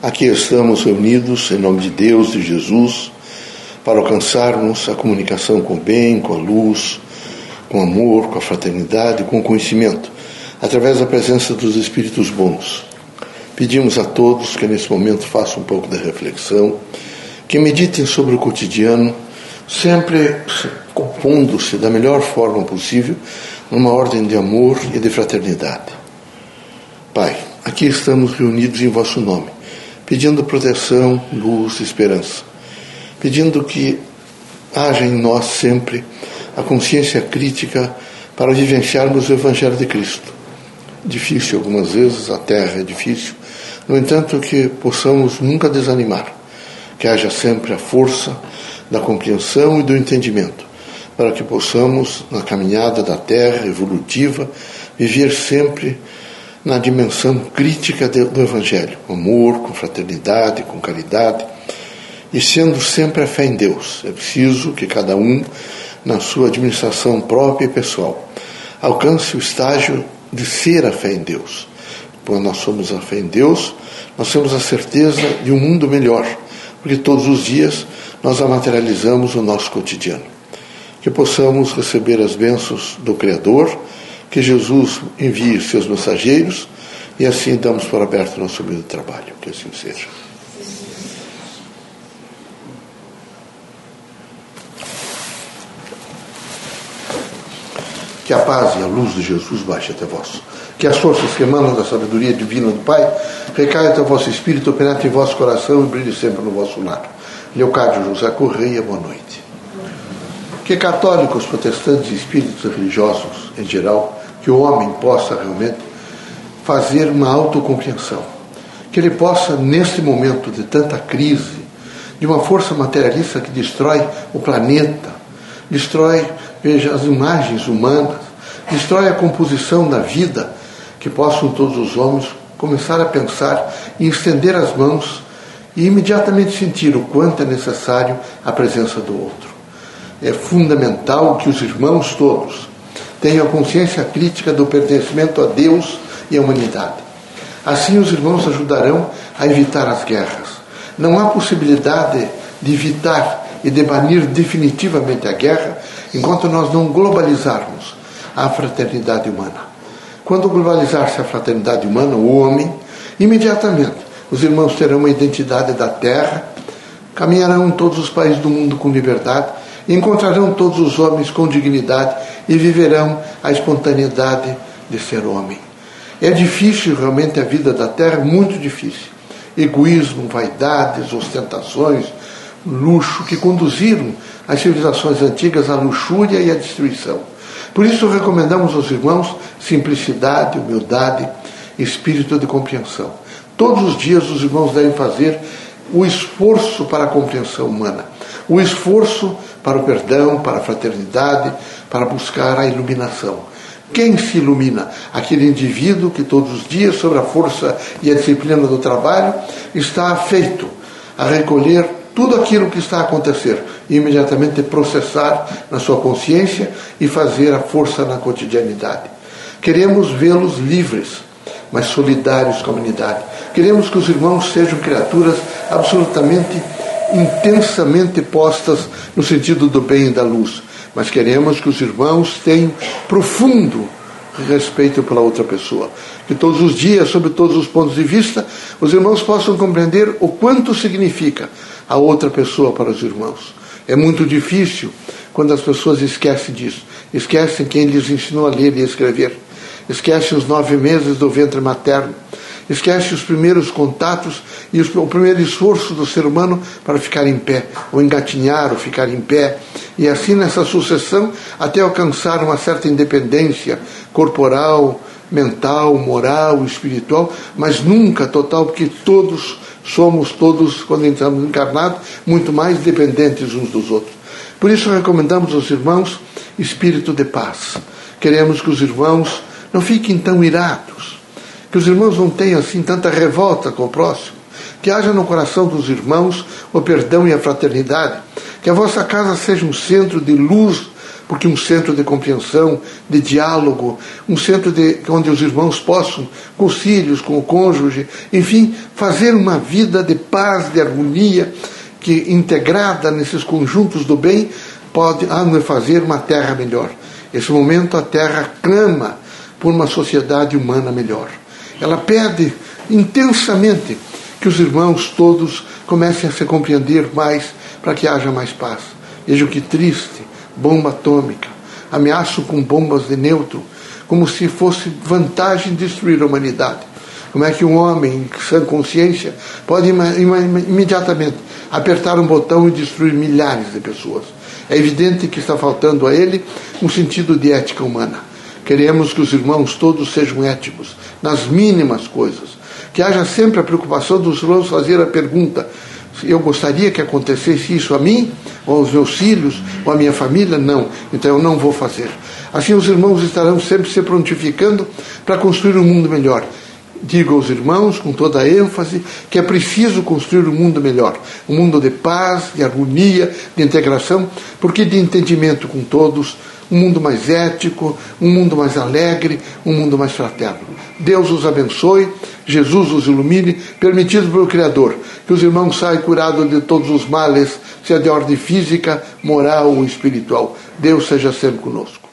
Aqui estamos reunidos em nome de Deus e Jesus para alcançarmos a comunicação com o bem, com a luz, com o amor, com a fraternidade, com o conhecimento, através da presença dos Espíritos bons. Pedimos a todos que nesse momento façam um pouco da reflexão, que meditem sobre o cotidiano, sempre compondo-se da melhor forma possível, numa ordem de amor e de fraternidade. Pai, aqui estamos reunidos em vosso nome, pedindo proteção, luz e esperança, pedindo que haja em nós sempre a consciência crítica para vivenciarmos o Evangelho de Cristo. Difícil algumas vezes, a terra é difícil, no entanto que possamos nunca desanimar, que haja sempre a força da compreensão e do entendimento, para que possamos, na caminhada da terra evolutiva, viver sempre na dimensão crítica do Evangelho, com amor, com fraternidade, com caridade, e sendo sempre a fé em Deus. É preciso que cada um, na sua administração própria e pessoal, alcance o estágio de ser a fé em Deus. Quando nós somos a fé em Deus, nós temos a certeza de um mundo melhor, porque todos os dias nós a materializamos no nosso cotidiano. Que possamos receber as bênçãos do Criador, que Jesus envie seus mensageiros, e assim damos por aberto o nosso meio de trabalho. Que assim seja. Que a paz e a luz de Jesus baixe até vós. Que as forças que emanam da sabedoria divina do Pai recaiam até o vosso espírito, penetrem em vosso coração e brilhem sempre no vosso lar. Leocádio José Correia, boa noite. Que católicos, protestantes e espíritos religiosos em geral, que o homem possa realmente fazer uma autocompreensão. Que ele possa, neste momento de tanta crise, de uma força materialista que destrói o planeta, destrói, veja, as imagens humanas, destrói a composição da vida, que possam todos os homens começar a pensar e estender as mãos e imediatamente sentir o quanto é necessário a presença do outro. É fundamental que os irmãos todos tenham a consciência crítica do pertencimento a Deus e à humanidade. Assim os irmãos ajudarão a evitar as guerras. Não há possibilidade de evitar e de banir definitivamente a guerra enquanto nós não globalizarmos a fraternidade humana. Quando globalizar-se a fraternidade humana, o homem, imediatamente os irmãos terão uma identidade da terra, caminharão em todos os países do mundo com liberdade, encontrarão todos os homens com dignidade e viverão a espontaneidade de ser homem. É difícil realmente a vida da terra, muito difícil. Egoísmo, vaidades, ostentações, luxo, que conduziram as civilizações antigas à luxúria e à destruição. Por isso recomendamos aos irmãos simplicidade, humildade, espírito de compreensão. Todos os dias os irmãos devem fazer o esforço para a compreensão humana, o esforço para o perdão, para a fraternidade, para buscar a iluminação. Quem se ilumina? Aquele indivíduo que todos os dias, sobre a força e a disciplina do trabalho, está afeito a recolher tudo aquilo que está a acontecer e imediatamente processar na sua consciência e fazer a força na cotidianidade. Queremos vê-los livres, mas solidários com a humanidade. Queremos que os irmãos sejam criaturas absolutamente, intensamente postas no sentido do bem e da luz. Mas queremos que os irmãos tenham profundo respeito pela outra pessoa. Que todos os dias, sob todos os pontos de vista, os irmãos possam compreender o quanto significa a outra pessoa para os irmãos. É muito difícil quando as pessoas esquecem disso. Esquecem quem lhes ensinou a ler e escrever. Esquecem os 9 meses do ventre materno. Esquece os primeiros contatos e o primeiro esforço do ser humano para ficar em pé, ou engatinhar, ou ficar em pé. E assim nessa sucessão, até alcançar uma certa independência corporal, mental, moral, espiritual, mas nunca total, porque todos, quando entramos encarnados, muito mais dependentes uns dos outros. Por isso recomendamos aos irmãos espírito de paz. Queremos que os irmãos não fiquem tão irados, que os irmãos não tenham assim tanta revolta com o próximo, que haja no coração dos irmãos o perdão e a fraternidade, que a vossa casa seja um centro de luz porque um centro de compreensão, de diálogo, um centro onde os irmãos possam, com os filhos, com o cônjuge, enfim, fazer uma vida de paz, de harmonia, que integrada nesses conjuntos do bem, pode fazer uma terra melhor. Nesse momento a terra clama por uma sociedade humana melhor. Ela pede intensamente que os irmãos todos comecem a se compreender mais para que haja mais paz. Veja que triste, bomba atômica, ameaço com bombas de nêutron, como se fosse vantagem destruir a humanidade. Como é que um homem sem consciência pode imediatamente apertar um botão e destruir milhares de pessoas? É evidente que está faltando a ele um sentido de ética humana. Queremos que os irmãos todos sejam éticos, nas mínimas coisas. Que haja sempre a preocupação dos irmãos fazer a pergunta: eu gostaria que acontecesse isso a mim, ou aos meus filhos, ou à minha família? Não, então eu não vou fazer. Assim os irmãos estarão sempre se prontificando para construir um mundo melhor. Digo aos irmãos, com toda a ênfase, que é preciso construir um mundo melhor, um mundo de paz, de harmonia, de integração, porque de entendimento com todos, um mundo mais ético, um mundo mais alegre, um mundo mais fraterno. Deus os abençoe, Jesus os ilumine, permitido pelo Criador, que os irmãos saiam curados de todos os males, seja de ordem física, moral ou espiritual. Deus seja sempre conosco.